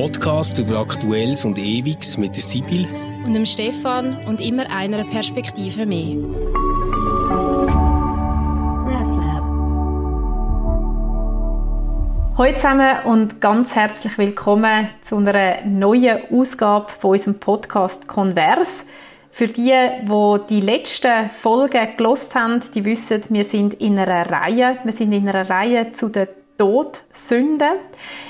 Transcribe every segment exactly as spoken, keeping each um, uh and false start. Podcast über Aktuelles und Ewiges mit der Sibylle und dem Stefan und immer einer Perspektive mehr. Hallo zusammen und ganz herzlich willkommen zu einer neuen Ausgabe von unserem Podcast Converse. Für die, die die letzten Folgen gehört haben, die wissen, wir sind in einer Reihe. Wir sind in einer Reihe zu den Todsünden.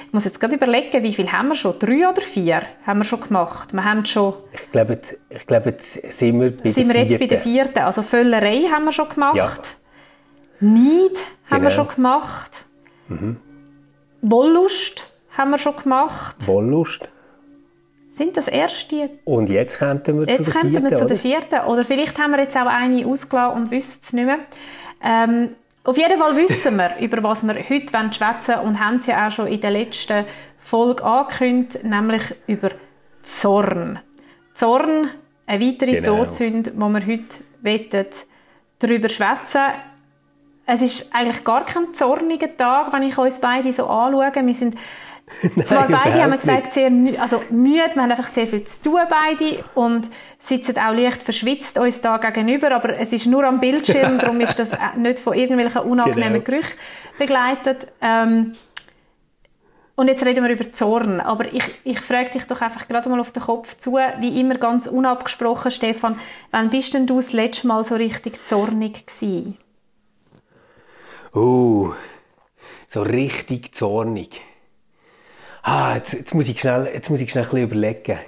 Ich muss jetzt gerade überlegen, wie viel haben wir schon? Drei oder vier haben wir schon gemacht? Wir haben schon ich glaube, jetzt, ich glaube, jetzt sind wir bei sind der vierten. Sind wir jetzt bei der vierten. Also Völlerei haben wir schon gemacht. Ja. Neid haben genau. wir schon gemacht. Mhm. Wollust haben wir schon gemacht. Wollust. Sind das erst die? Und jetzt könnten wir jetzt zu der vierten. Jetzt könnten wir zu der vierten. Oder vielleicht haben wir jetzt auch eine ausgelassen und wissen es nicht mehr. Ähm, auf jeden Fall wissen wir, über was wir heute schwätzen wollen und haben es ja auch schon in der letzten Folge angekündigt, nämlich über Zorn. Zorn, eine weitere genau. Todsünde, wo wir heute darüber schwätzen wollen. Es ist eigentlich gar kein zorniger Tag, wenn ich uns beide so anschaue. Wir sind Nein, zwar beide, haben wir gesagt, sehr müde, also müde, wir haben einfach sehr viel zu tun beide und sitzen auch leicht verschwitzt uns da gegenüber, aber es ist nur am Bildschirm, darum ist das nicht von irgendwelchen unangenehmen genau. Gerüchen begleitet. Ähm, und jetzt reden wir über Zorn, aber ich, ich frage dich doch einfach gerade mal auf den Kopf zu, wie immer ganz unabgesprochen, Stefan, wann bist denn du das letzte Mal so richtig zornig gewesen? Uh, so richtig zornig. Ah, jetzt, jetzt muss ich schnell, jetzt muss ich schnell ein bisschen überlegen.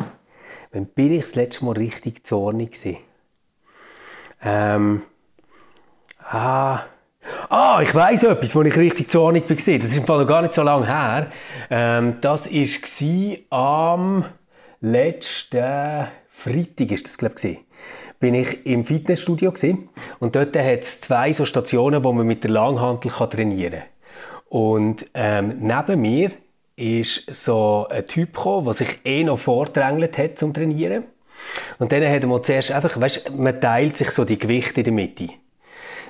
Wann bin ich das letzte Mal richtig zornig gewesen? Ähm, ah, ah, ich weiss etwas, wo ich richtig zornig war. Das ist im Fall noch gar nicht so lange her. Ähm, das war am letzten Freitag, ist das, glaube ich, gewesen. Bin ich im Fitnessstudio gewesen. Und dort hat es zwei so Stationen, wo man mit der Langhantel kann trainieren kann. Und ähm, neben mir ist so ein Typ gekommen, der sich eh noch vordrängelt hat zum Trainieren. Und dann hat man zuerst einfach, weißt, man teilt sich so die Gewichte in der Mitte.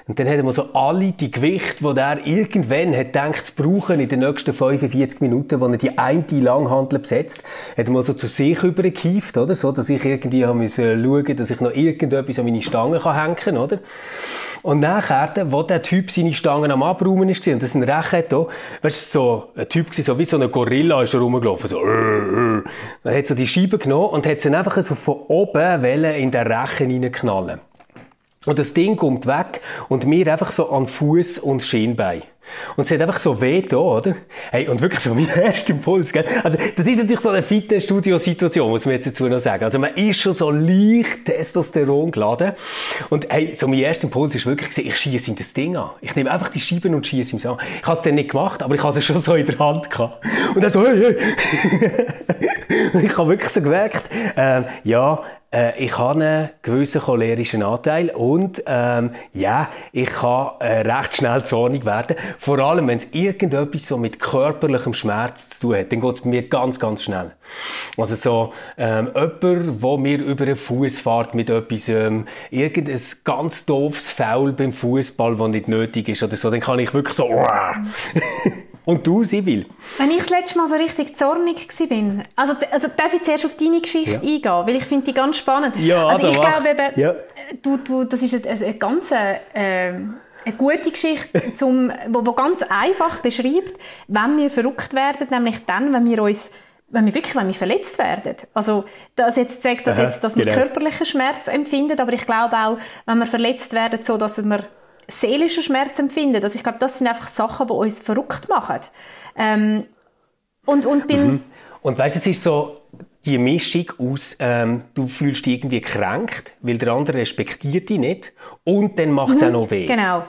Und dann hat man so alle die Gewichte, die er irgendwann hat gedacht zu brauchen in den nächsten fünfundvierzig Minuten, wo er die eine Langhantel besetzt, hat man so zu sich übergehieft, oder? So, dass ich irgendwie schauen musste, dass ich noch irgendetwas an meine Stangen hängen kann, oder? Und nachher, wo der Typ seine Stangen am Abräumen war, und das ein Recht da, weißt du, so ein Typ war, so wie so ein Gorilla ist er rumgelaufen, so, äh, äh. Er hat so die Scheibe genommen und hat sie einfach so von oben in den Rechen hineinknallen. Und das Ding kommt weg und mir einfach so an Fuß und Schienbein. Und es hat einfach so weh da, oder? Hey, und wirklich so mein erster Impuls, gell? Also, das ist natürlich so eine Fitnessstudio-Situation, muss man jetzt dazu noch sagen. Also, man ist schon so leicht Testosteron geladen. Und hey, so mein erster Impuls ist wirklich, ich schiesse ihm das Ding an. Ich nehme einfach die Scheiben und schiesse ihm an. Ich habe es dann nicht gemacht, aber ich habe es schon so in der Hand gehabt. Und dann so, hey, hey. Ich habe wirklich so gemerkt, ähm, ja, ich habe einen gewissen cholerischen Anteil und ähm, ja, ich kann äh, recht schnell zornig werden. Vor allem, wenn es irgendetwas so mit körperlichem Schmerz zu tun hat, dann geht es bei mir ganz, ganz schnell. Also so ähm, jemand, der mir über den Fuß fährt mit etwas, ähm, irgendein ganz doofes Foul beim Fußball, das nicht nötig ist oder so, dann kann ich wirklich so... Und du, Sibylle? Wenn ich das letzte Mal so richtig zornig war, also, also darf ich zuerst auf deine Geschichte ja. eingehen, weil ich finde die ganz spannend. Ja, also, also ich glaube eben, ja. du, du, das ist eine, eine ganz äh, eine gute Geschichte, zum, wo, wo ganz einfach beschreibt, wenn wir verrückt werden, nämlich dann, wenn wir uns wenn wir wirklich wenn wir verletzt werden. Also das jetzt sagt das Aha, jetzt, dass genau. wir körperlichen Schmerz empfinden, aber ich glaube auch, wenn wir verletzt werden, so dass wir seelischen Schmerz empfinden. Also ich glaube, das sind einfach Sachen, die uns verrückt machen. Ähm, und und, mhm. und weißt du, es ist so die Mischung aus, ähm, du fühlst dich irgendwie kränkt, weil der andere respektiert dich nicht und dann macht es mhm. auch noch weh. Genau.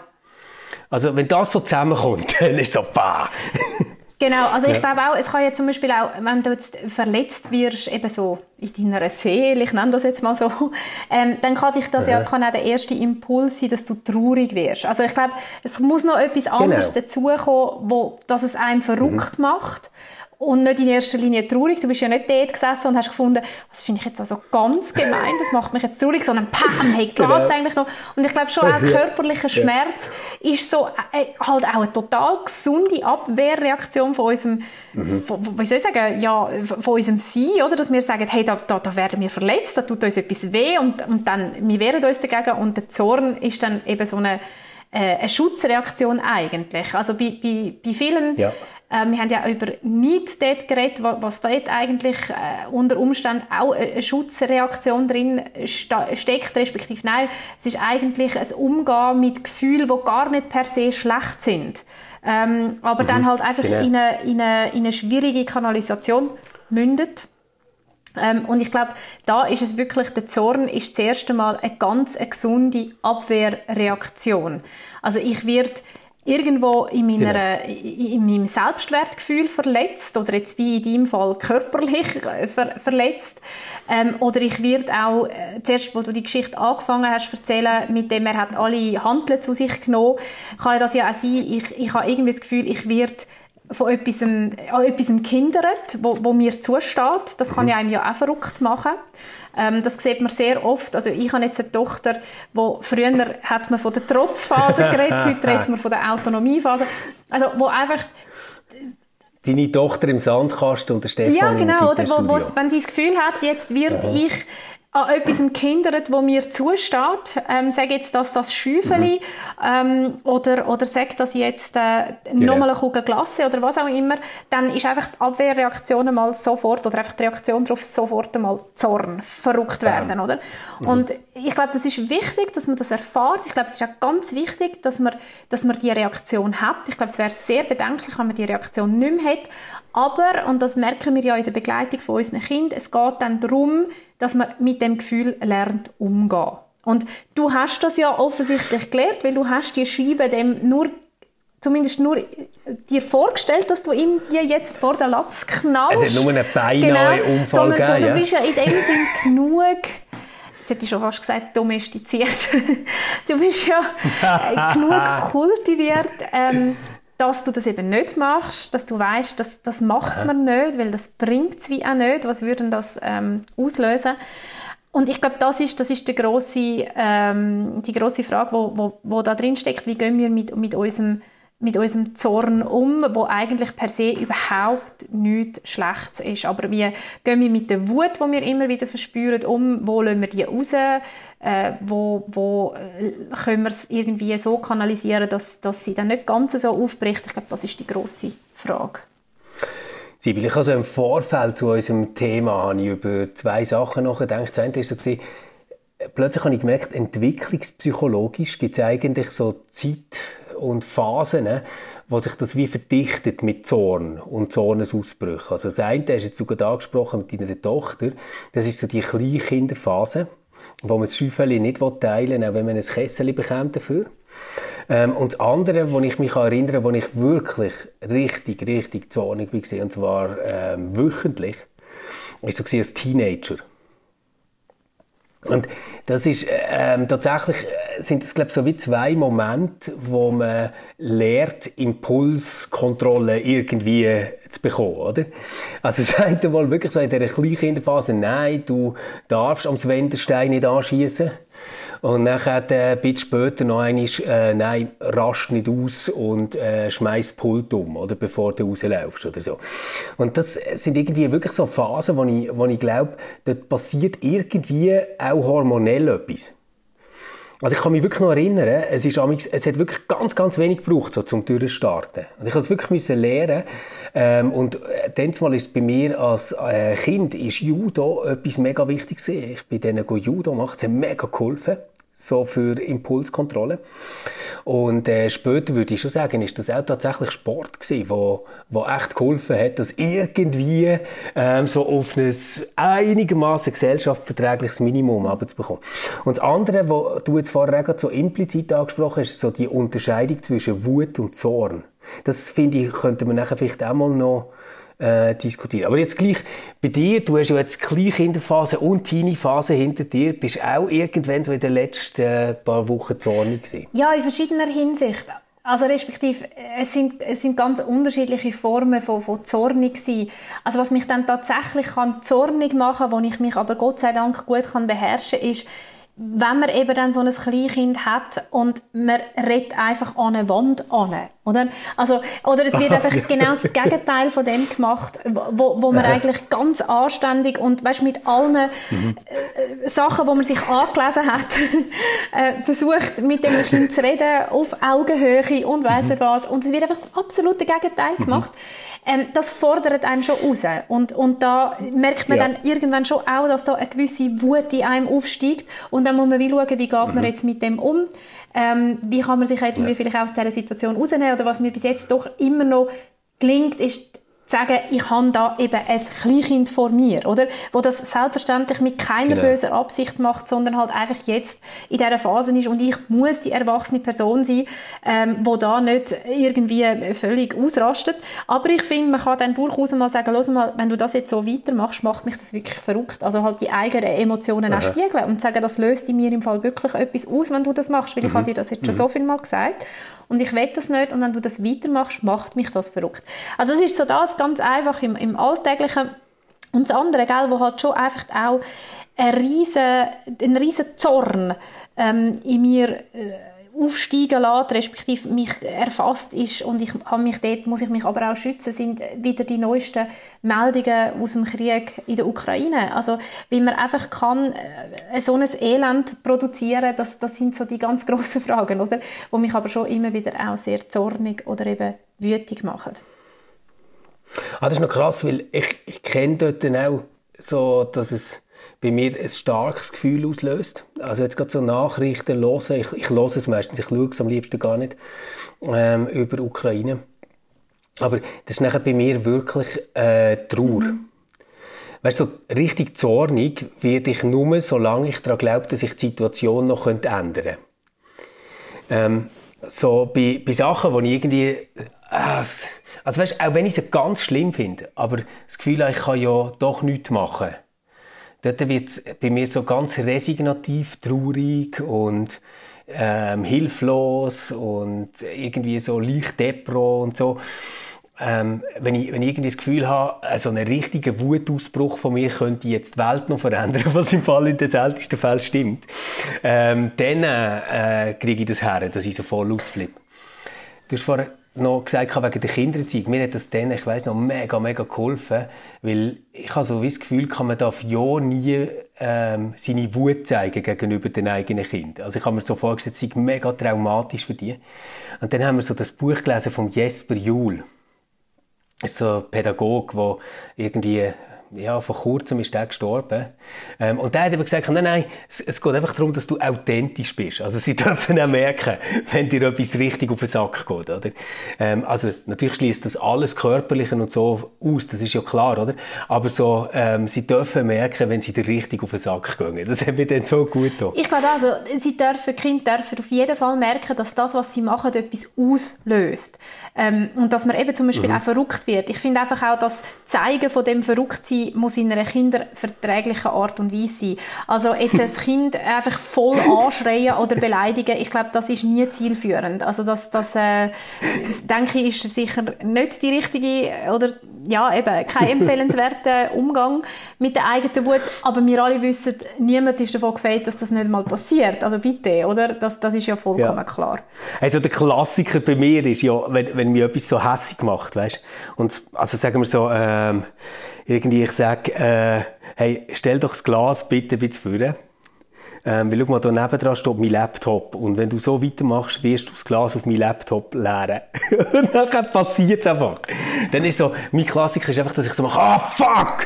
Also wenn das so zusammenkommt, dann ist es so bah. Genau, also ich glaube auch, es kann ja zum Beispiel auch, wenn du jetzt verletzt wirst, eben so in deiner Seele, ich nenne das jetzt mal so, ähm, dann kann dich das ja, ja kann auch der erste Impuls sein, dass du traurig wirst. Also ich glaube, es muss noch etwas anderes genau. dazukommen, wo, dass es einem verrückt mhm. macht. und nicht in erster Linie traurig. Du bist ja nicht dort gesessen und hast gefunden, das finde ich jetzt also ganz gemein, das macht mich jetzt traurig, sondern «Pam, hey, geht's genau. eigentlich noch?» Und ich glaube schon auch körperlicher Schmerz ja. ist so, äh, halt auch eine total gesunde Abwehrreaktion von unserem, mhm. von, wie soll ich sagen, ja, von unserem Sein, oder? Dass wir sagen, hey, da, da, da werden wir verletzt, da tut uns etwas weh und, und dann, wir wehren uns dagegen und der Zorn ist dann eben so eine, äh, eine Schutzreaktion eigentlich. Also bei, bei, bei vielen... Ja. Wir haben ja über Neid dort geredet, was dort eigentlich äh, unter Umständen auch eine Schutzreaktion drin steckt, respektive nein, es ist eigentlich ein Umgehen mit Gefühlen, die gar nicht per se schlecht sind, ähm, aber mhm, dann halt einfach genau. in, eine, in, eine, in eine schwierige Kanalisation mündet. Ähm, und ich glaube, da ist es wirklich, der Zorn ist das erste Mal eine ganz eine gesunde Abwehrreaktion. Also ich werde... irgendwo in, meiner, genau. in meinem Selbstwertgefühl verletzt oder jetzt wie in deinem Fall körperlich ver- verletzt ähm, oder ich werde auch, äh, zuerst, wo du die Geschichte angefangen hast zu erzählen, mit dem er hat alle Hanteln zu sich genommen, kann das ja auch sein, ich, ich habe irgendwie das Gefühl, ich werde von etwas, an etwas gehindert, wo, wo mir zusteht, das kann mhm. ja einem ja auch verrückt machen. Ähm, das sieht man sehr oft. Also ich habe jetzt eine Tochter, wo früher hat man von der Trotzphase geredet, heute redet man von der Autonomiephase. Also wo einfach deine Tochter im Sandkasten und der Stefan ja, genau, im Fitnessstudio. Oder wo, wenn sie das Gefühl hat, jetzt wird ja. ich an etwas gehindert, wo mir zusteht. Ähm, sage jetzt, dass das Schäufeli mhm. ähm, oder, oder sage, dass ich jetzt äh, nochmal eine Kugel Glasse oder was auch immer, dann ist einfach die Abwehrreaktion einmal sofort oder einfach die Reaktion darauf sofort einmal Zorn, verrückt werden. Oder? Mhm. Und ich glaube, das ist wichtig, dass man das erfährt. Ich glaube, es ist auch ganz wichtig, dass man, dass man die Reaktion hat. Ich glaube, es wäre sehr bedenklich, wenn man die Reaktion nicht mehr hat. Aber, und das merken wir ja in der Begleitung von unseren Kindern, es geht dann darum, dass man mit dem Gefühl lernt, umzugehen. Und du hast das ja offensichtlich gelernt, weil du hast die Scheibe dem nur, zumindest nur dir vorgestellt, dass du ihm die jetzt vor den Latz knallst. Es ist nur ein beinahe genau, Unfall gegeben. Du, du bist ja in dem Sinn genug... Jetzt hätte ich schon fast gesagt, domestiziert. Du bist ja genug kultiviert, ähm, dass du das eben nicht machst, dass du weißt, das, das macht ja. man nicht, weil das bringt es wie auch nicht, was würde das ähm, auslösen. Und ich glaube, das ist, das ist die, grosse, ähm, die grosse Frage, die wo, wo, wo da drin steckt, wie gehen wir mit, mit, unserem, mit unserem Zorn um, wo eigentlich per se überhaupt nichts Schlechtes ist. Aber wie gehen wir mit der Wut, die wir immer wieder verspüren, um, wo lassen wir die raus? Äh, wo, wo können wir es irgendwie so kanalisieren, dass, dass sie dann nicht ganz so aufbricht? Ich glaube, das ist die grosse Frage. Sibylle, ich also im Vorfeld zu unserem Thema habe ich über zwei Sachen nachgedacht. Das eine war so, plötzlich habe ich gemerkt, entwicklungspsychologisch gibt es eigentlich so Zeit und Phasen, wo sich das wie verdichtet mit Zorn und Zornesausbrüchen. Also das eine, du hast jetzt sogar angesprochen mit deiner Tochter, das ist so die Kleinkinderphase, wo man das Schäufeli nicht teilen will, auch wenn man ein Kessel bekommt dafür. Ähm, und das andere, wo ich mich erinnere, wo ich wirklich richtig, richtig zornig war, und zwar ähm, wöchentlich, war so als Teenager. Und das ist ähm, tatsächlich, sind das, glaube ich, so wie zwei Momente, wo man lernt, Impulskontrolle irgendwie zu bekommen, oder? Also das eine Mal wirklich so in dieser Kleinkinderphase, nein, du darfst am Wenderstein nicht anschiessen. Und nachher äh, ein bisschen später noch einmal, äh, nein, rast nicht aus und äh, schmeiß Pult um, oder, bevor du rausläufst oder so. Und das sind irgendwie wirklich so Phasen, wo ich, wo ich glaube, dort passiert irgendwie auch hormonell etwas. Also ich kann mich wirklich noch erinnern, es, ist, es hat wirklich ganz, ganz wenig gebraucht, so, um durchzustarten. Und ich musste es wirklich lernen. Ähm, und dann war es bei mir als äh, Kind ist Judo etwas mega wichtig. Ich bin denen Judo gemacht, es hat mega geholfen, so für Impulskontrolle. Und äh, später würde ich schon sagen, ist das auch tatsächlich Sport gewesen, wo, wo echt geholfen hat, dass irgendwie ähm, so auf ein einigermaßen gesellschaftsverträgliches Minimum abzubekommen. Und das andere, was du jetzt vorher gerade so implizit angesprochen hast, ist so die Unterscheidung zwischen Wut und Zorn. Das, finde ich, könnte man nachher vielleicht auch mal noch äh, diskutieren. Aber jetzt gleich bei dir, du hast ja jetzt Kleinkinderphase und Teenie-Phase hinter dir, bist auch irgendwann so in den letzten äh, paar Wochen zornig gewesen. Ja, in verschiedener Hinsicht. Also respektive, es sind, es sind ganz unterschiedliche Formen von, von zornig sein. Also was mich dann tatsächlich kann zornig machen, wo ich mich aber Gott sei Dank gut kann beherrschen, ist, wenn man eben dann so ein Kleinkind hat und man redet einfach an eine Wand an, oder? Also, oder es wird einfach genau das Gegenteil von dem gemacht, wo, wo man eigentlich ganz anständig und weißt, mit allen mhm. Sachen, die man sich angelesen hat, äh, versucht, mit dem Kind zu reden, auf Augenhöhe und weiss mhm. er was. Und es wird einfach das absolute Gegenteil mhm. gemacht. Ähm, das fordert einem schon raus. Und, und da merkt man ja. dann irgendwann schon auch, dass da eine gewisse Wut in einem aufsteigt. Und dann muss man wie schauen, wie geht mhm. man jetzt mit dem um? Ähm, wie kann man sich halt ja. vielleicht aus dieser Situation rausnehmen? Oder was mir bis jetzt doch immer noch gelingt, ist zu sagen, ich habe da eben ein Kleinkind vor mir, oder? Wo das selbstverständlich mit keiner genau. böser Absicht macht, sondern halt einfach jetzt in dieser Phase ist. Und ich muss die erwachsene Person sein, ähm, wo da nicht irgendwie völlig ausrastet. Aber ich finde, man kann dann durchaus mal sagen, los mal, wenn du das jetzt so weitermachst, macht mich das wirklich verrückt. Also halt die eigenen Emotionen Aha. auch spiegeln und sagen, das löst in mir im Fall wirklich etwas aus, wenn du das machst, weil mhm. ich habe dir das jetzt schon mhm. so viel Mal gesagt. Und ich will das nicht. Und wenn du das weitermachst, macht mich das verrückt. Also es ist so das ganz einfach im, im Alltäglichen. Und das andere, gell, wo halt schon einfach auch ein riesen, ein riesen Zorn ähm, in mir äh, aufsteigen lässt, respektive mich erfasst ist. Und ich habe mich dort, muss ich mich aber auch schützen, sind wieder die neuesten Meldungen aus dem Krieg in der Ukraine. Also, wie man einfach kann äh, so ein Elend produzieren, das, das sind so die ganz grossen Fragen, oder? Die mich aber schon immer wieder auch sehr zornig oder eben wütig machen. Ah, das ist noch krass, weil ich, ich kenne dort dann auch so, dass es bei mir ein starkes Gefühl auslöst. Also jetzt gerade so Nachrichten hören, ich, ich höre es meistens, ich schaue es am liebsten gar nicht, ähm, über Ukraine. Aber das ist nachher bei mir wirklich äh, Trauer. Mhm. Weißt du, so richtig zornig werde ich nur, solange ich daran glaube, dass ich die Situation noch ändern könnte. Ähm, so bei, bei Sachen, die ich irgendwie... Äh, Also weißt, auch wenn ich es ganz schlimm finde, aber das Gefühl, ich kann ja doch nichts machen. Dort wird es bei mir so ganz resignativ, traurig und ähm, hilflos und irgendwie so leicht depro und so. Ähm, wenn, ich, wenn ich irgendwie das Gefühl habe, so einen richtigen Wutausbruch von mir könnte jetzt die Welt noch verändern, was im Fall in den seltensten Fällen stimmt, ähm, dann äh, kriege ich das her, dass ich so voll ausflippe. Du hast vorher noch gesagt habe, wegen der Kinderzeit. Mir hat das dann, ich weiss noch, mega, mega geholfen, weil ich habe so das Gefühl, man darf ja nie ähm, seine Wut zeigen gegenüber den eigenen Kindern. Also ich habe mir so vorgestellt, es sei mega traumatisch für die. Und dann haben wir so das Buch gelesen von Jesper Jul. Das ist so ein Pädagoge, der irgendwie, ja, vor kurzem ist der gestorben. Ähm, und der hat eben gesagt, nein, nein, es, es geht einfach darum, dass du authentisch bist. Also sie dürfen auch merken, wenn dir etwas richtig auf den Sack geht, oder? Ähm, also natürlich schließt das alles Körperliche und so aus, das ist ja klar, oder? Aber so, ähm, sie dürfen merken, wenn sie dir richtig auf den Sack gehen. Das hat mir dann so gut getan. Ich glaube also, sie dürfen, Kinder dürfen auf jeden Fall merken, dass das, was sie machen, etwas auslöst. Ähm, und dass man eben zum Beispiel mhm. auch verrückt wird. Ich finde einfach auch, das Zeigen von dem Verrücktsein muss in einer kinderverträglichen Art und Weise sein. Also jetzt ein Kind einfach voll anschreien oder beleidigen, ich glaube, das ist nie zielführend. Also das, das äh, denke ich, ist sicher nicht die richtige oder ja, eben kein empfehlenswerter Umgang mit der eigenen Wut. Aber wir alle wissen, niemand ist davon gefeit, dass das nicht mal passiert. Also bitte, oder? Das, das ist ja vollkommen ja. klar. Also der Klassiker bei mir ist ja, wenn, wenn mir etwas so hässig macht, weißt? Und also sagen wir so, ähm, irgendwie, ich sage, äh, hey, stell doch das Glas bitte ein bisschen vor. Ähm, weil schau mal, da nebendran steht mein Laptop. Und wenn du so weitermachst, wirst du das Glas auf meinen Laptop leeren. Und dann passiert es einfach. Dann ist so, mein Klassiker ist einfach, dass ich so mache, ah, fuck!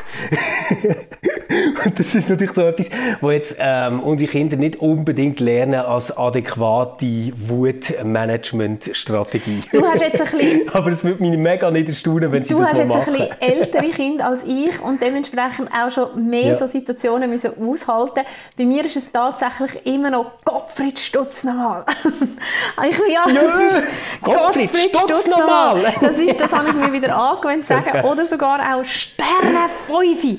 Und das ist natürlich so etwas, wo jetzt ähm, unsere Kinder nicht unbedingt lernen als adäquate Wutmanagement-Strategie. Du hast jetzt ein bisschen... Aber es würde mich mega nicht erstaunen, wenn sie das mal machen. Du hast jetzt ein bisschen ältere Kinder als ich und dementsprechend auch schon mehr ja. so Situationen müssen aushalten. Bei mir ist es tatsächlich immer noch Gottfried Stutz nochmal. Ich meine, ja, das ist Gottfried, Gottfried Stutz, Stutz nochmal. Das, ist, das habe ich mir wieder angewöhnt zu sagen. Oder sogar auch Sternenfeufi.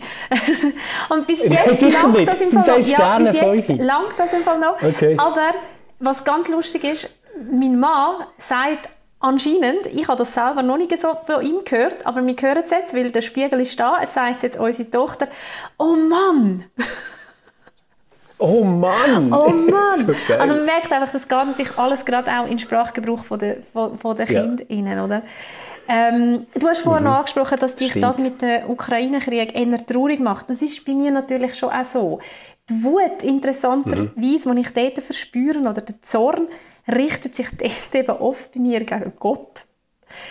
Und bis jetzt ja, langt das im Fall noch. Ja, bis jetzt langt das im Fall noch. Okay. Aber was ganz lustig ist, mein Mann sagt anscheinend, ich habe das selber noch nicht so von ihm gehört, aber wir hören es jetzt, weil der Spiegel ist da, es sagt jetzt unsere Tochter, «Oh Mann!» Oh Mann! Oh Mann! So also man merkt einfach, das geht natürlich alles gerade auch in den Sprachgebrauch von der, von, von der Kinder ja. innen, oder? Ähm, du hast vorhin mhm. noch angesprochen, dass dich Stimmt. das mit dem Ukraine-Krieg eher traurig macht. Das ist bei mir natürlich schon auch so. Die Wut, interessanterweise, mhm. die ich dort verspüre, oder der Zorn, richtet sich dort eben oft bei mir gegen Gott.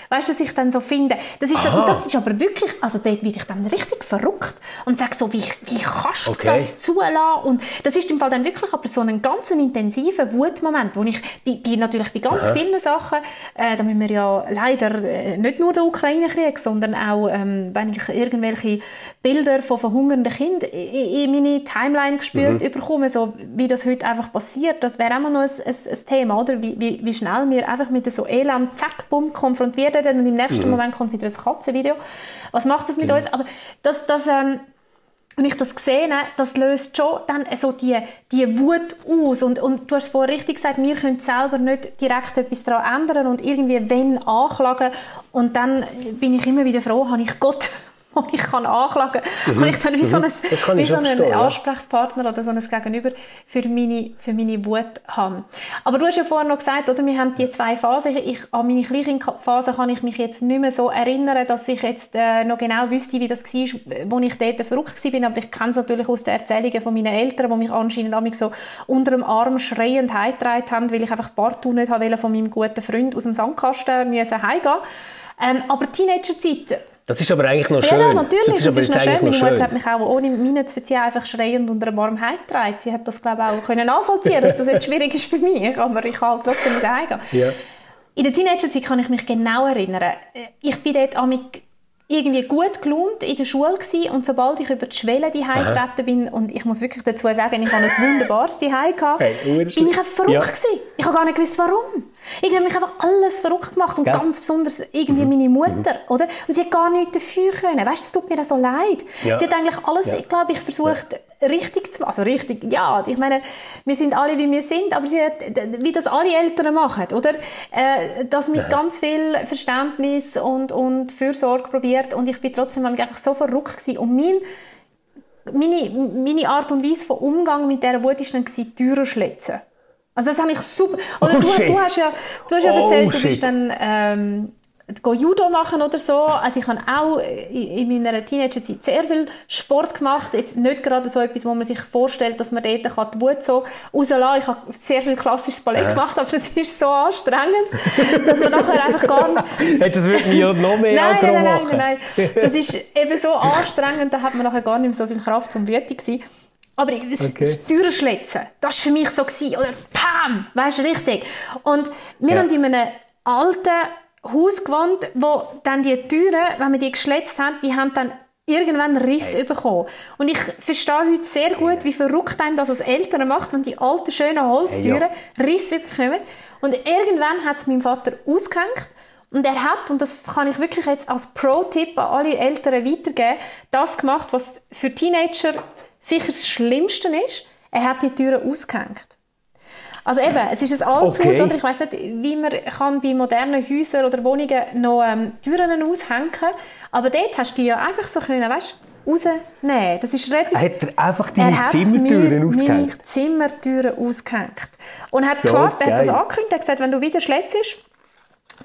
Weißt du, dass ich dann so finde, das ist, da, das ist aber wirklich, also dort werde ich dann richtig verrückt und sage so, wie, wie kannst du okay. das zulassen? Und das ist im Fall dann wirklich aber so ein ganz intensiver Wutmoment, wo ich bei, bei, natürlich bei ganz Aha. vielen Sachen, äh, da müssen wir ja leider äh, nicht nur den Ukraine-Krieg, sondern auch, ähm, wenn ich irgendwelche Bilder von verhungernden Kindern in, in meine Timeline gespürt mhm. bekomme, so wie das heute einfach passiert, das wäre immer noch ein, ein, ein Thema, oder? Wie, wie, wie schnell wir einfach mit so Elend, zack, bumm, konfrontiert und wir dann, und im nächsten mhm. Moment kommt wieder ein Katzenvideo. Was macht das mit mhm. uns? Aber das, das, ähm, wenn ich das sehe, das löst schon dann so die, die Wut aus. Und, und du hast vorhin richtig gesagt, wir können selber nicht direkt etwas daran ändern und irgendwie wenn anklagen. Und dann bin ich immer wieder froh, habe ich Gott, und ich kann anklagen. Mhm. Und ich dann wie mhm. so einen, wie so einen Ansprechpartner oder so ein Gegenüber für meine, für meine Wut habe. Aber du hast ja vorhin noch gesagt, oder, wir haben die zwei Phasen. Ich, an meine Kleinkind-Phase kann ich mich jetzt nicht mehr so erinnern, dass ich jetzt äh, noch genau wüsste, wie das war, als ich dort verrückt war. Aber ich kenne es natürlich aus den Erzählungen von meinen Eltern, die mich anscheinend so unter dem Arm schreiend heimgetragen haben, weil ich einfach partout nicht wollte, von meinem guten Freund aus dem Sandkasten müssen heimgehen. Ähm, aber Teenagerzeit... Das ist aber eigentlich noch schön. Ja, natürlich, das ist, das ist noch schön. Meine Mutter schön. Hat mich auch ohne meine zu verziehen einfach schreiend unter einem Arm heimgetragen. Sie hat das, glaube ich, auch können nachvollziehen, dass das jetzt schwierig ist für mich, aber ich kann halt trotzdem nicht heimgehen. Ja. In der Teenagerzeit kann ich mich genau erinnern. Ich war dort an mich irgendwie gut gelaunt in der Schule gewesen, und sobald ich über die Schwelle heimgetreten bin, und ich muss wirklich dazu sagen, ich hatte ein wunderbares Zuhause, hey, bin ich verrückt ja. gewesen. Ich habe gar nicht gewusst, warum. Ich habe mich einfach alles verrückt gemacht und ja. ganz besonders irgendwie mhm. meine Mutter, mhm. oder? Und sie hat gar nichts dafür können. Weißt, es tut mir so leid. Ja. Sie hat eigentlich alles, ja. ich glaube, ich versucht ja. richtig zu machen. Also richtig, ja. Ich meine, wir sind alle, wie wir sind, aber sie hat, wie das alle Eltern machen, oder? Äh, das mit ja. ganz viel Verständnis und, und Fürsorge probiert, und ich bin trotzdem einfach so verrückt gewesen. Und mein, meine, meine Art und Weise von Umgang mit dieser Wut war dann Türen schlitzen. Also das habe ich super... Oder oh, du, du hast ja, du hast ja oh, erzählt, shit. Du bist dann ähm, Judo machen oder so. Also ich habe auch in meiner Teenagerzeit sehr viel Sport gemacht. Jetzt nicht gerade so etwas, wo man sich vorstellt, dass man dort die Wut so rauslassen kann. Ich habe sehr viel klassisches Ballett ja. gemacht, aber das ist so anstrengend, dass man nachher einfach gar nicht... Hey, das würde mich ja noch mehr nein, nein, nein, nein, nein. Das ist eben so anstrengend, da hat man nachher gar nicht mehr so viel Kraft zum Wütig zu sein. Aber das, okay. das Türschlitzen, das war für mich so. Gewesen. Oder Pam, weißt du, richtig. Und wir ja. haben in einem alten Haus gewohnt, wo dann die Türen, wenn wir die geschlitzt haben, die haben dann irgendwann Riss hey. bekommen. Und ich verstehe heute sehr gut, wie verrückt einem das als Eltern macht, wenn die alten, schönen Holztüren hey, ja. Riss bekommen. Und irgendwann hat es meinem Vater ausgehängt. Und er hat, und das kann ich wirklich jetzt als Pro-Tipp an alle Eltern weitergeben, das gemacht, was für Teenager sicher das Schlimmste ist, er hat die Türen ausgehängt. Also eben, es ist ein altes okay. Haus, oder ich weiss nicht, wie man kann bei modernen Häusern oder Wohnungen noch ähm, Türen aushängen kann, aber dort hast du die ja einfach so können, weißt du, rausnehmen. Das ist relativ... Hat er einfach deine er Zimmertüren ausgehängt? Er hat meine Zimmertüren ausgehängt. Und hat so klar, er hat das angekündigt, er hat gesagt, wenn du wieder schlätzt,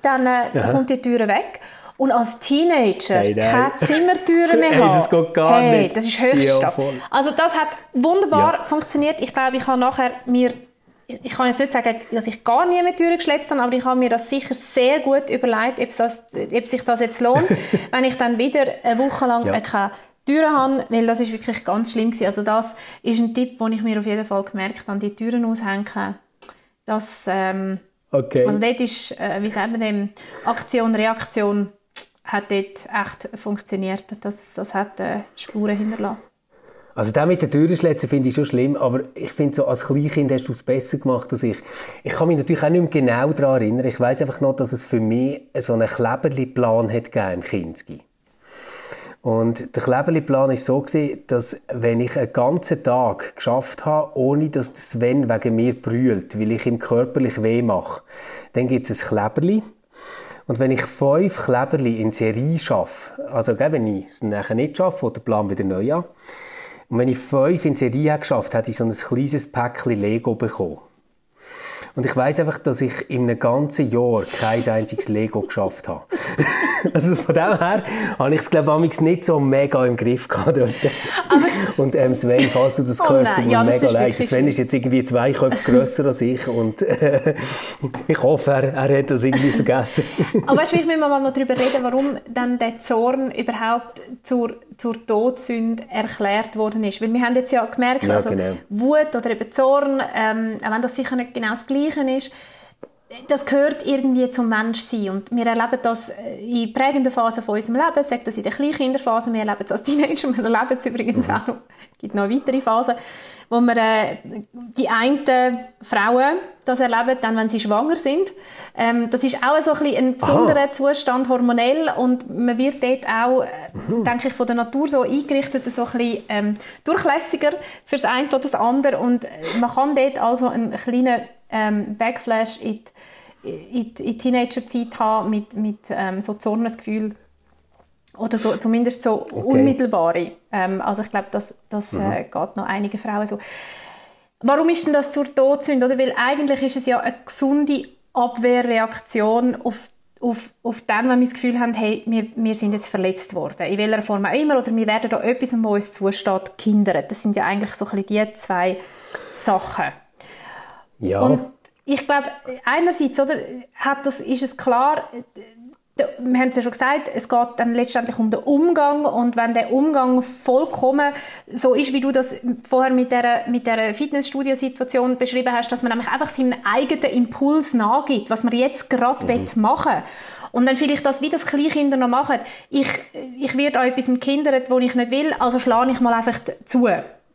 dann äh, kommt die Türe weg. Und als Teenager hey, keine Zimmertüren mehr haben. Hey, das geht gar hey, nicht. Das ist Höchststab. Ja, also das hat wunderbar ja. funktioniert. Ich glaube, ich habe nachher mir, ich kann jetzt nicht sagen, dass ich gar nie mehr Türen geschlitzt habe, aber ich habe mir das sicher sehr gut überlegt, ob, das, ob sich das jetzt lohnt, wenn ich dann wieder eine Woche lang ja. keine Türen habe, weil das ist wirklich ganz schlimm gewesen. Also das ist ein Tipp, den ich mir auf jeden Fall gemerkt habe, die Türen aushängen. Das, ähm, okay. Also dort ist, äh, wie sagt man dem, Aktion, Reaktion, hat dort echt funktioniert. Das, das hat äh, Spuren hinterlassen. Also das mit den Türenschlitzen finde ich schon schlimm, aber ich finde, so als Kleinkind hast du es besser gemacht als ich. Ich kann mich natürlich auch nicht mehr genau daran erinnern. Ich weiss einfach noch, dass es für mich so einen Kleberli-Plan hat gegeben im Kinski. Und der Kleberli-Plan war so, dass wenn ich einen ganzen Tag geschafft habe, ohne dass Sven wegen mir brüllt, weil ich ihm körperlich weh mache, dann gibt es ein Kleberli. Und wenn ich fünf Kleberli in Serie schaffe, also wenn ich es nachher nicht schaffe, oder den Plan wieder neu an, und wenn ich fünf in Serie geschafft hätte, hätte ich so ein kleines Päckchen Lego bekommen. Und ich weiss einfach, dass ich in einem ganzen Jahr kein einziges Lego geschafft habe. Also von dem her habe ich es, glaube ich, nicht so mega im Griff gehabt. Und ähm, Sven, falls du das oh hörst, tut mir ja, mega leid. Sven ist jetzt irgendwie zwei Köpfe grösser als ich und äh, ich hoffe, er, er hat das irgendwie vergessen. Aber weißt du, ich will mal noch darüber reden, warum dann der Zorn überhaupt zur, zur Todsünde erklärt worden ist. Weil wir haben jetzt ja gemerkt, ja, also genau. Wut oder eben Zorn, ähm, auch wenn das sicher nicht genau das Gleiche ist, das gehört irgendwie zum Menschsein. Und wir erleben das in prägenden Phasen von unserem Leben, sagt das in der Kleinkinderphase, wir erleben es als Teenager, wir erleben es übrigens auch. Es gibt noch weitere Phasen, wo wir äh, die einen Frauen das erleben, dann, wenn sie schwanger sind. Ähm, das ist auch so ein, bisschen ein besonderer Aha. Zustand hormonell und man wird dort auch, mhm. denke ich, von der Natur so eingerichtet, so ein bisschen ähm, durchlässiger für das eine oder das andere. Und man kann dort also einen kleinen Ähm, Backflash in die, die Teenagerzeit haben mit, mit ähm, so Zornesgefühl oder so, zumindest so okay. unmittelbare. Ähm, also ich glaube, das, das mhm. äh, geht noch einigen Frauen so. Warum ist denn das zur Todsünde? Oder? Weil eigentlich ist es ja eine gesunde Abwehrreaktion auf, auf, auf den, wenn wir das Gefühl haben, hey, wir, wir sind jetzt verletzt worden, in welcher Form auch immer, oder wir werden da etwas, was uns zusteht, gehindert. Das sind ja eigentlich so ein bisschen die zwei Sachen. Ja. Und ich glaube, einerseits oder, hat das, ist es klar, wir haben es ja schon gesagt, es geht dann letztendlich um den Umgang und wenn der Umgang vollkommen so ist, wie du das vorher mit dieser, mit dieser Fitnessstudio-Situation beschrieben hast, dass man nämlich einfach seinem eigenen Impuls nachgibt, was man jetzt gerade mhm. machen will. Und dann vielleicht das, wie das Kleinkinder noch machen, ich, ich werde an etwas gehindert, das ich nicht will, also schlage ich mal einfach zu.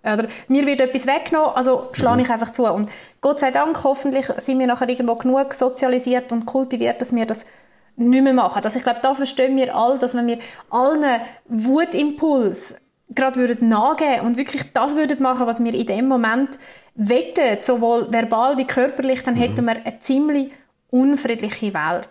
Oder mir wird etwas weggenommen, also schlage ich einfach zu. Und Gott sei Dank, hoffentlich sind wir nachher irgendwo genug sozialisiert und kultiviert, dass wir das nicht mehr machen. Also ich glaube, da verstehen wir alle, dass wenn wir allen Wutimpuls gerade würden nachgeben und wirklich das würden machen, was wir in dem Moment wette, sowohl verbal wie körperlich, dann mhm. hätten wir eine ziemlich unfriedliche Welt.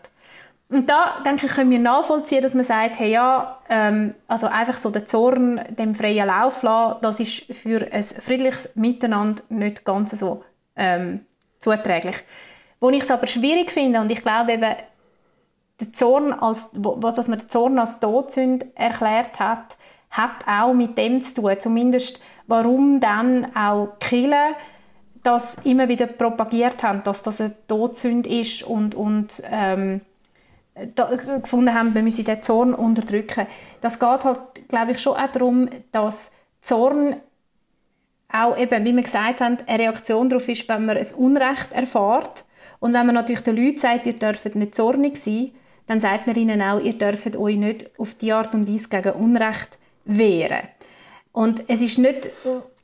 Und da, denke ich, können wir nachvollziehen, dass man sagt, hey ja, ähm, also einfach so den Zorn dem freien Lauf lassen, das ist für ein friedliches Miteinander nicht ganz so ähm, zuträglich. Wo ich es aber schwierig finde, und ich glaube eben, der Zorn als, wo, dass man den Zorn als Todsünde erklärt hat, hat auch mit dem zu tun, zumindest warum dann auch Kirche das immer wieder propagiert haben, dass das eine Todsünde ist und, und ähm, Da, gefunden haben, wir müssen den Zorn unterdrücken. Das geht halt, glaube ich, schon auch darum, dass Zorn auch eben, wie wir gesagt haben, eine Reaktion darauf ist, wenn man ein Unrecht erfährt. Und wenn man natürlich den Leuten sagt, ihr dürft nicht zornig sein, dann sagt man ihnen auch, ihr dürft euch nicht auf die Art und Weise gegen Unrecht wehren. Und es ist nicht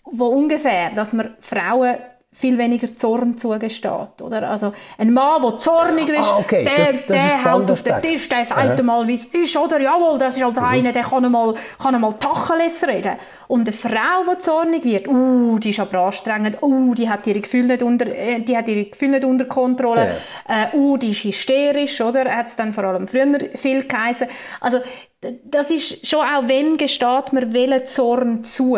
wo ungefähr, dass man Frauen viel weniger Zorn zugesteht. Oder? Also ein Mann, der zornig ist, ah, okay. der, das, das der ist haut auf den Tisch, der sagt Aha. mal, wie es ist. Oder? Jawohl, das ist halt mhm. einer, der kann einmal, kann einmal Tacheles reden. Und eine Frau, die zornig wird, uh, die ist aber anstrengend, uh, die hat ihre Gefühle nicht unter, äh, die hat ihre Gefühle nicht unter Kontrolle, yeah. uh, uh, die ist hysterisch, oder? Hat es dann vor allem früher viel geheißen. Also das ist schon auch, wem gesteht man welchen Zorn zu.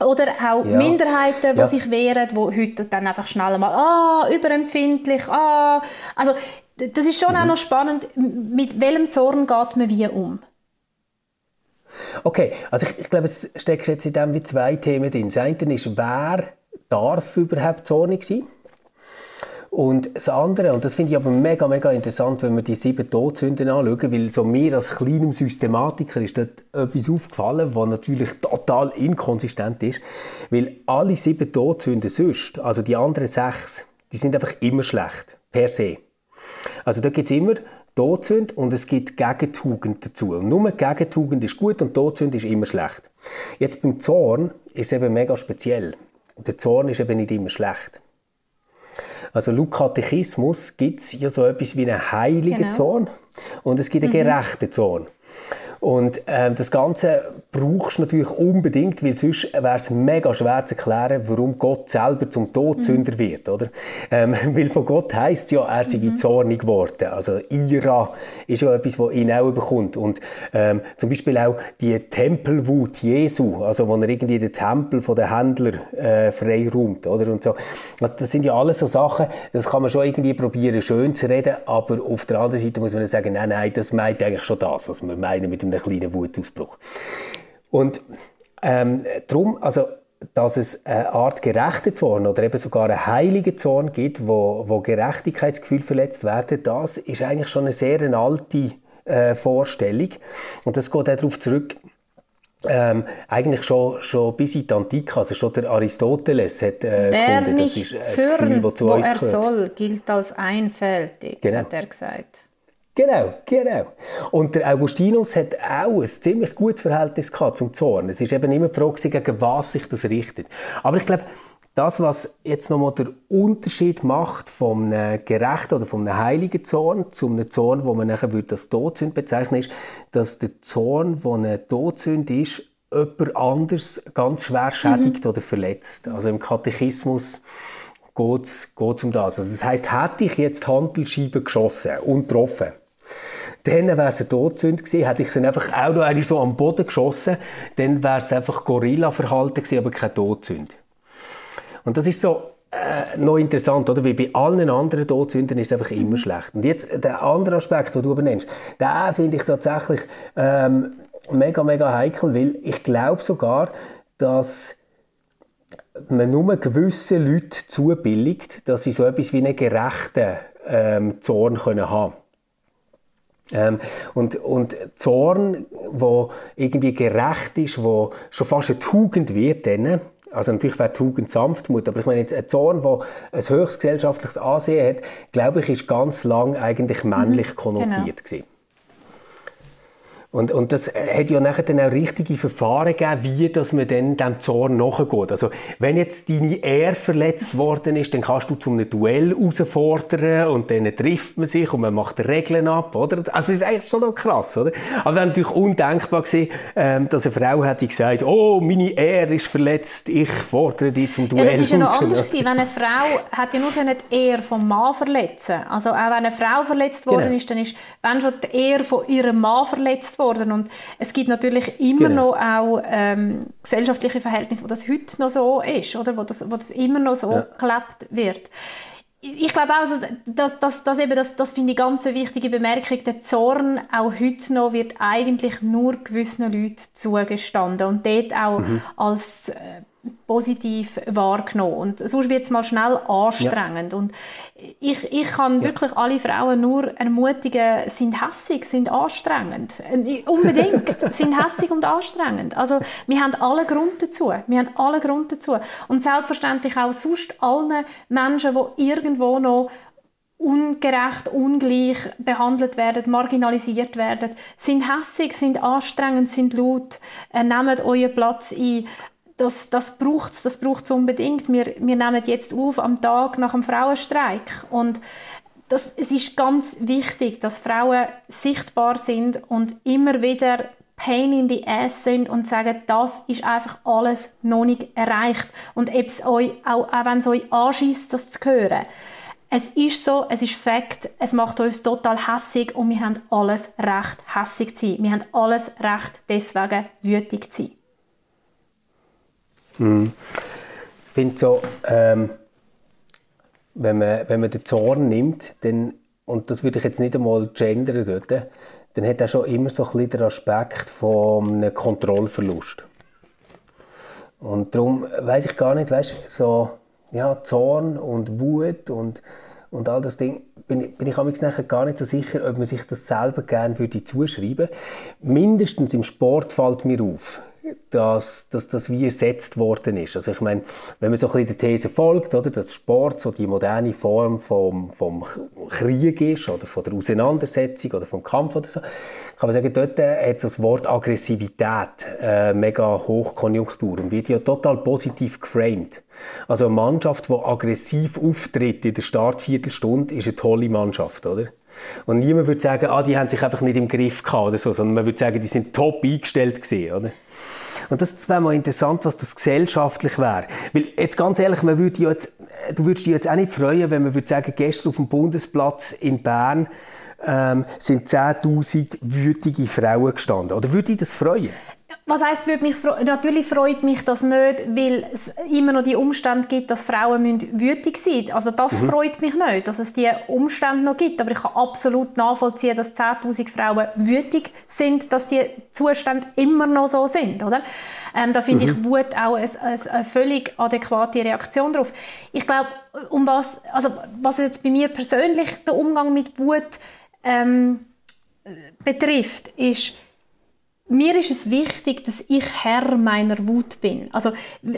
Oder auch ja. Minderheiten, die ja. sich wehren, die heute dann einfach schnell mal «Ah, überempfindlich, ah...» Also, das ist schon mhm. auch noch spannend, mit welchem Zorn geht man wie um? Okay, also ich, ich glaube, es stecken jetzt in dem wie zwei Themen drin. Das eine ist, wer darf überhaupt zornig sein? Und das andere, und das finde ich aber mega, mega interessant, wenn wir die sieben Todsünden anschauen, weil so mir als kleinem Systematiker ist dort etwas aufgefallen, was natürlich total inkonsistent ist, weil alle sieben Todsünden sonst, also die anderen sechs, die sind einfach immer schlecht, per se. Also da gibt es immer Todsünde und es gibt Gegentugend dazu. Und nur Gegentugend ist gut und Todsünde ist immer schlecht. Jetzt beim Zorn ist es eben mega speziell. Der Zorn ist eben nicht immer schlecht. Also laut Katechismus gibt es ja so etwas wie einen heiligen genau. Zorn und es gibt einen mhm. gerechten Zorn. Und äh, das Ganze brauchst du natürlich unbedingt, weil sonst wäre es mega schwer zu erklären, warum Gott selber zum Todsünder mhm. wird. Oder? Ähm, weil von Gott heisst ja, er sei mhm. zornig geworden. Also Ira ist ja etwas, was ihn auch überkommt. Und ähm, zum Beispiel auch die Tempelwut Jesu, also wo er irgendwie den Tempel von den Händlern äh, freiräumt. Oder? Und so. Also das sind ja alles so Sachen, das kann man schon irgendwie probieren, schön zu reden, aber auf der anderen Seite muss man sagen, nein, nein, das meint eigentlich schon das, was wir meinen mit einem kleinen Wutausbruch. Und ähm, darum, also, dass es eine Art gerechten Zorn oder eben sogar einen heiligen Zorn gibt, wo, wo Gerechtigkeitsgefühl verletzt werden, das ist eigentlich schon eine sehr eine alte äh, Vorstellung. Und das geht auch darauf zurück, Ähm, eigentlich schon, schon bis in die Antike, also schon der Aristoteles hat äh, gefunden, das ist ein zürnt, Gefühl, das zu wo uns er gehört. Soll, gilt als einfältig, genau. Hat er gesagt. Genau, genau. Und der Augustinus hat auch ein ziemlich gutes Verhältnis gehabt zum Zorn. Es ist eben immer die Frage, gegen was sich das richtet. Aber ich glaube, das, was jetzt nochmal der Unterschied macht vom gerechten oder vom heiligen Zorn zu einem Zorn, wo man nachher als Todsünde bezeichnen würde, ist, dass der Zorn, der eine Todsünde ist, jemand anders ganz schwer schädigt mhm. oder verletzt. Also im Katechismus geht es um das. Also das heisst, hätte ich jetzt die Hantelscheibe geschossen und getroffen, dann wäre es eine Todsünde gewesen. Hätte ich sie einfach auch noch einmal so am Boden geschossen, dann wäre es einfach Gorilla-Verhalten gewesen, aber keine Todsünde. Und das ist so äh, noch interessant, oder? Weil bei allen anderen Todsünden ist es einfach immer schlecht. Und jetzt der andere Aspekt, den du benennst, den finde ich tatsächlich ähm, mega, mega heikel, weil ich glaube sogar, dass man nur gewisse Leute zubilligt, dass sie so etwas wie einen gerechten ähm, Zorn können haben. Ähm, und, und Zorn, der irgendwie gerecht ist, der schon fast eine Tugend wird, dann, also natürlich wäre Tugend Sanftmut, aber ich meine jetzt ein Zorn, der ein höchst gesellschaftliches Ansehen hat, glaube ich, ist ganz lang eigentlich männlich mhm, konnotiert genau. Und, und das hat ja nachher dann auch richtige Verfahren gegeben, wie dass man dann dem Zorn nachgeht. Also wenn jetzt deine Ehre verletzt worden ist, dann kannst du zu einem Duell herausfordern und dann trifft man sich und man macht Regeln ab, oder? Also das ist eigentlich schon noch krass, oder? Aber wäre natürlich undenkbar gewesen, dass eine Frau hätte gesagt, oh, meine Ehre ist verletzt, ich fordere dich zum Duell. Ja, das ist ja noch anders gewesen, wenn eine Frau hat ja nur die Ehre vom Mann verletzen. Also auch wenn eine Frau verletzt worden genau. ist, dann ist, wenn schon die Ehre von ihrem Mann verletzt worden, und es gibt natürlich immer genau. noch auch ähm, gesellschaftliche Verhältnisse, wo das heute noch so ist, oder? Wo, das, wo das immer noch so ja. gelebt wird. Ich glaube auch, also, dass, dass, dass eben, das, das finde ich ganz eine wichtige Bemerkung, der Zorn auch heute noch wird eigentlich nur gewissen Leuten zugestanden und dort auch mhm. als äh, positiv wahrgenommen. Und sonst wird es mal schnell anstrengend. Ja. Und ich, ich kann ja. wirklich alle Frauen nur ermutigen, sind hässig, sind anstrengend. Unbedingt, sind hässig und anstrengend. Also wir haben alle Grund dazu. Wir haben alle Grund dazu. Und selbstverständlich auch sonst allen Menschen, die irgendwo noch ungerecht, ungleich behandelt werden, marginalisiert werden, sind hässig, sind anstrengend, sind laut, nehmt euren Platz ein. Das, das braucht es das braucht's unbedingt. Wir, wir nehmen jetzt auf am Tag nach dem Frauenstreik. Und das, es ist ganz wichtig, dass Frauen sichtbar sind und immer wieder pain in the ass sind und sagen, das ist einfach alles noch nicht erreicht. Und euch, auch, auch wenn es euch anschießt, das zu hören. Es ist so, es ist Fakt, es macht uns total hässig und wir haben alles Recht, hässig zu sein. Wir haben alles Recht, deswegen wütig zu sein. Hm. Ich finde so, ähm, wenn, man, wenn man den Zorn nimmt, dann, und das würde ich jetzt nicht einmal gendern dort, dann hat er schon immer so ein bisschen den Aspekt von einem Kontrollverlust. Und darum weiss ich gar nicht, weißt, so ja, Zorn und Wut und, und all das Ding, bin, bin ich am nachher gar nicht so sicher, ob man sich das selber gerne würde zuschreiben. Mindestens im Sport fällt mir auf, dass das wie ersetzt worden ist. Also ich meine, wenn man so ein bisschen der These folgt, oder, dass Sport so die moderne Form vom, vom Krieg ist oder von der Auseinandersetzung oder vom Kampf oder so, kann man sagen, dort hat das Wort Aggressivität äh, mega Hochkonjunktur und wird ja total positiv geframed. Also eine Mannschaft, die aggressiv auftritt in der Startviertelstunde, ist eine tolle Mannschaft, oder? Und niemand würde sagen, ah, die haben sich einfach nicht im Griff gehabt oder so, sondern man würde sagen, die sind top eingestellt gewesen, oder? Und das, das wäre mal interessant, was das gesellschaftlich wäre. Weil, jetzt ganz ehrlich, man würde jetzt, du würdest dich jetzt auch nicht freuen, wenn man würde sagen, gestern auf dem Bundesplatz in Bern ähm, sind zehntausend wütige Frauen gestanden. Oder würde dich das freuen? Was heisst, würde mich fre- natürlich freut mich das nicht, weil es immer noch die Umstände gibt, dass Frauen wütig sein müssen. Also das mhm. freut mich nicht, dass es diese Umstände noch gibt. Aber ich kann absolut nachvollziehen, dass zehntausend Frauen wütig sind, dass die Zustände immer noch so sind, oder? Ähm, da finde mhm. ich Wut auch eine, eine völlig adäquate Reaktion darauf. Ich glaube, um was, also was jetzt bei mir persönlich der Umgang mit Wut ähm, betrifft, ist, mir ist es wichtig, dass ich Herr meiner Wut bin. Also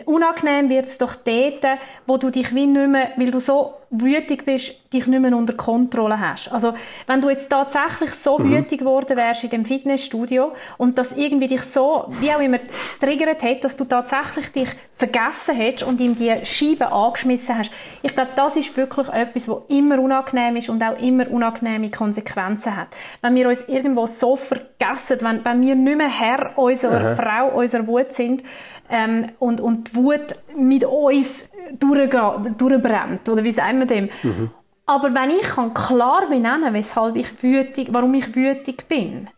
unangenehm wird es doch dort, wo du dich wie nicht mehr, weil du so wütig bist, dich nicht mehr unter Kontrolle hast. Also wenn du jetzt tatsächlich so mhm. wütig geworden wärst in dem Fitnessstudio und das irgendwie dich so, wie auch immer, triggert hat, dass du tatsächlich dich vergessen hättest und ihm die Scheibe angeschmissen hast. Ich glaube, das ist wirklich etwas, was immer unangenehm ist und auch immer unangenehme Konsequenzen hat. Wenn wir uns irgendwo so vergessen, wenn, wenn wir nicht mehr Herr unserer mhm. Frau, unserer Wut sind, ähm, und, und die Wut mit uns durchge- durchbrennt, oder wie sagen wir dem? Mhm. Aber wenn ich kann klar benennen, weshalb ich wütig, warum ich wütig bin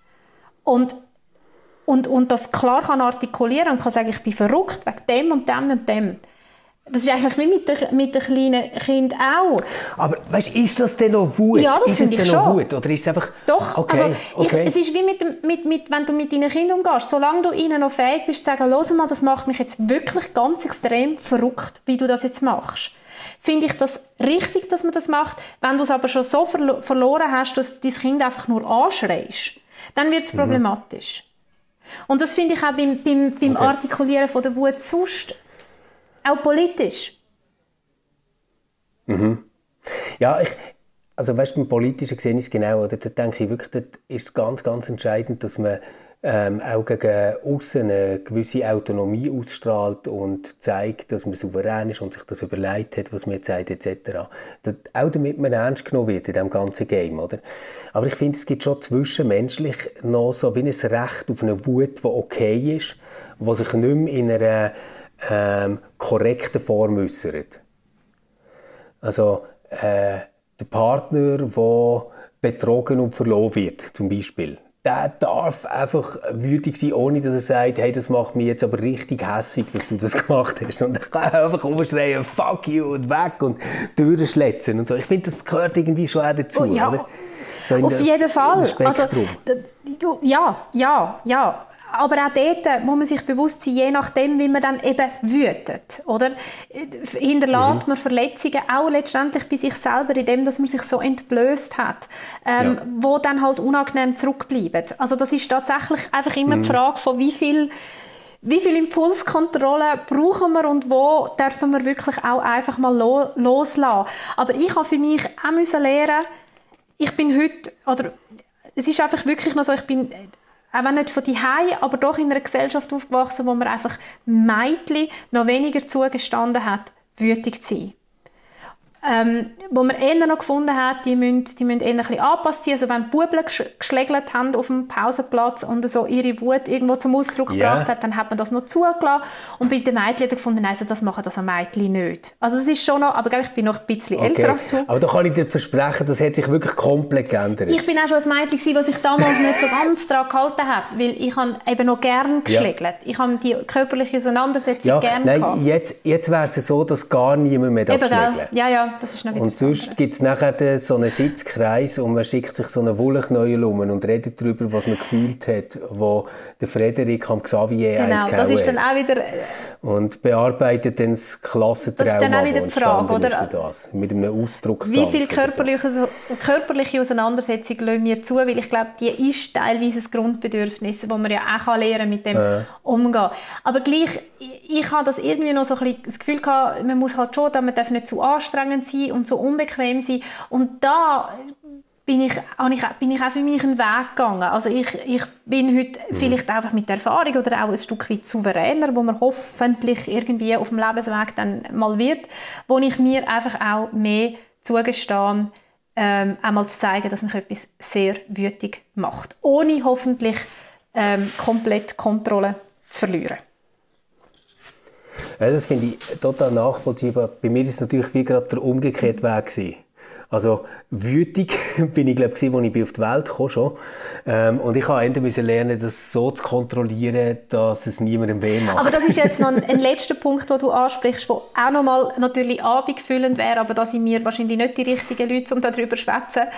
und, und, und das klar kann artikulieren und kann sagen, ich bin verrückt wegen dem und dem und dem. Das ist eigentlich wie mit den, mit den kleinen Kindern auch. Aber weißt, ist das denn noch Wut? Ja, das finde ich schon. Ist es denn noch Wut? Oder ist es einfach... Doch, okay, also okay. Ich, es ist wie, mit, mit, mit, wenn du mit deinen Kindern umgehst. Solange du ihnen noch fähig bist, zu sagen, hör mal, das macht mich jetzt wirklich ganz extrem verrückt, wie du das jetzt machst. Finde ich das richtig, dass man das macht? Wenn du es aber schon so verlo- verloren hast, dass du dein Kind einfach nur anschreist, dann wird es mhm. problematisch. Und das finde ich auch beim, beim, beim okay. Artikulieren von der Wut sonst... Auch politisch. Mhm. Ja, ich, also weißt, beim Politischen sehe ich es genau. Oder? Da denke ich wirklich, da ist es ganz, ganz entscheidend, dass man ähm, auch gegen außen eine gewisse Autonomie ausstrahlt und zeigt, dass man souverän ist und sich das überlegt hat, was man jetzt sagt, et cetera. Das, auch damit man ernst genommen wird in diesem ganzen Game. Oder? Aber ich finde, es gibt schon zwischenmenschlich noch so wie ein Recht auf eine Wut, die okay ist, die sich nicht mehr in einer Ähm, korrekte Form äußern. Also äh, der Partner, der betrogen und verloren wird, zum Beispiel, der darf einfach wütig sein, ohne dass er sagt, hey, das macht mich jetzt aber richtig hässig, dass du das gemacht hast. Und ich kann einfach rumschreien, fuck you, und weg und Türen schletzen und so. Ich finde, das gehört irgendwie schon auch dazu. Oh, ja. Oder? So auf das, jeden Fall. Also, d- ja, ja, ja. Aber auch dort muss man sich bewusst sein, je nachdem, wie man dann eben wütet, oder? Hinterlässt mhm. man Verletzungen auch letztendlich bei sich selber, indem dass man sich so entblößt hat, ähm, ja. wo dann halt unangenehm zurückbleiben. Also das ist tatsächlich einfach immer mhm. die Frage von, wie viel, wie viel Impulskontrolle brauchen wir und wo dürfen wir wirklich auch einfach mal lo- loslassen. Aber ich habe für mich auch müssen lernen, ich bin heute, oder es ist einfach wirklich noch so, ich bin... Auch wenn nicht von daheim, aber doch in einer Gesellschaft aufgewachsen, wo man einfach Mädchen noch weniger zugestanden hat, wütig zu sein. Ähm, wo man eher noch gefunden hat, die müssen, die müssen eher ein bisschen angepasst sein. Also wenn die Buben geschlägelt haben auf dem Pausenplatz und so ihre Wut irgendwo zum Ausdruck yeah. gebracht hat, dann hat man das noch zugelassen. Und bei den Mädchen hat man gefunden, nein, also das machen das ein Mädchen nicht. Also es ist schon noch, aber ich bin noch ein bisschen okay. älter als du. Aber da kann ich dir versprechen, das hat sich wirklich komplett geändert. Ich bin auch schon ein Mädchen, was ich damals nicht so ganz daran gehalten habe, weil ich habe eben noch gerne geschlägelt. Ja. Ich habe die körperliche Auseinandersetzung ja, gerne nein, gehabt. Jetzt, jetzt wäre es so, dass gar niemand mehr darf schlägeln. Ja, ja. Und sonst gibt es nachher so einen Sitzkreis und man schickt sich so einen Wollknäuel um und redet darüber, was man gefühlt hat, wo der Frederik am Xavier genau, eins gehauen hat. Genau, das ist dann auch wieder... Und bearbeitet dann das Klassentrauma, das ist dann auch wieder die Frage, oder? Das, mit einem Ausdruckstanz. Wie viel körperliche, so. körperliche Auseinandersetzung lassen wir zu? Weil ich glaube, die ist teilweise ein Grundbedürfnis, das man ja auch lernen kann, mit dem äh. umgehen. Aber gleich, ich, ich habe das irgendwie noch so ein bisschen das Gefühl gehabt, man muss halt schon, man darf nicht zu anstrengend sein und so unbequem sein. Und da bin ich, bin ich auch für mich einen Weg gegangen. Also ich, ich bin heute mhm. vielleicht einfach mit der Erfahrung oder auch ein Stück weit souveräner, wo man hoffentlich irgendwie auf dem Lebensweg dann mal wird, wo ich mir einfach auch mehr zugestehe, ähm, einmal zu zeigen, dass mich etwas sehr wütig macht. Ohne hoffentlich ähm, komplett Kontrolle zu verlieren. Ja, das finde ich total nachvollziehbar. Bei mir war es natürlich wie gerade der umgekehrte Weg gewesen. Also wütig bin ich, glaube ich, als ich auf die Welt kam schon. Ähm, und ich musste lernen, das so zu kontrollieren, dass es niemandem weh macht. Aber das ist jetzt noch ein, ein letzter Punkt, den du ansprichst, der auch nochmal natürlich abendfüllend wäre, aber da sind wir wahrscheinlich nicht die richtigen Leute, um darüber zu sprechen.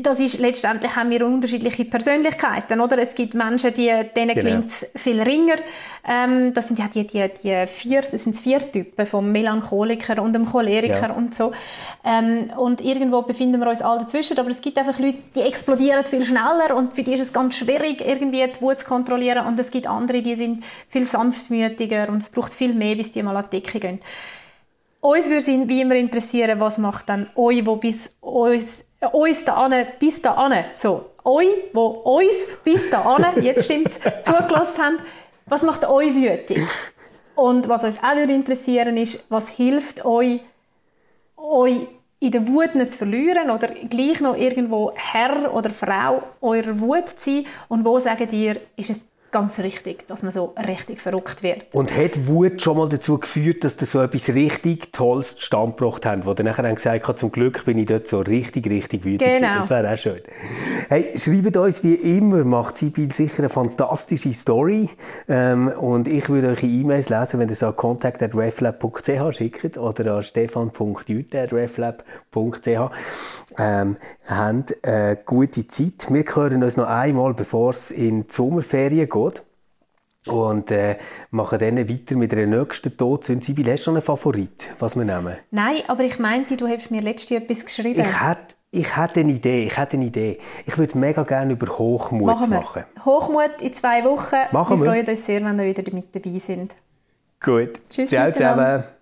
Das ist, letztendlich haben wir unterschiedliche Persönlichkeiten, oder? Es gibt Menschen, die, denen genau. gelingt es viel ringer. Ähm, das sind ja die, die, die vier, das sind vier Typen, vom Melancholiker und dem Choleriker ja. und so. Ähm, und irgendwo befinden wir uns alle dazwischen, aber es gibt einfach Leute, die explodieren viel schneller und für die ist es ganz schwierig, irgendwie die Wut zu kontrollieren. Und es gibt andere, die sind viel sanftmütiger und es braucht viel mehr, bis die mal an die Decke gehen. Uns würde wie immer interessieren, was macht dann euch, wo bis uns uns dahin, bis dahin, so, euch, die uns bis dahin, jetzt stimmt's, zugelassen haben, was macht euch wütig? Und was uns auch interessieren ist, was hilft euch, euch in der Wut nicht zu verlieren oder gleich noch irgendwo Herr oder Frau eurer Wut zu sein und wo sagt ihr, ist es ganz richtig, dass man so richtig verrückt wird. Und hat Wut schon mal dazu geführt, dass ihr so etwas richtig Tolles zustande gebracht habt, wo ihr nachher gesagt habt, zum Glück bin ich dort so richtig, richtig wütend. Genau. Das wäre auch schön. Hey, schreibt uns wie immer, macht Sibylle sicher eine fantastische Story. Ähm, und ich würde eure E-Mails lesen, wenn ihr so an contact at reflab punkt c h schickt oder an stefan punkt jute at reflab punkt c h. Ähm, habt eine gute Zeit. Wir hören uns noch einmal, bevor es in die Sommerferien geht. Und äh, machen dann weiter mit der nächsten Todsünde. Sibylle, hast du schon einen Favorit, was wir nehmen? Nein, aber ich meinte, du hast mir letztens etwas geschrieben. Ich hätte, ich hätte eine Idee, ich hätte eine Idee. Ich würde mega gerne über Hochmut machen. machen. Hochmut in zwei Wochen. Machen wir. Wir freuen uns sehr, wenn ihr wieder mit dabei sind. Gut. Tschüss. Ciao zusammen.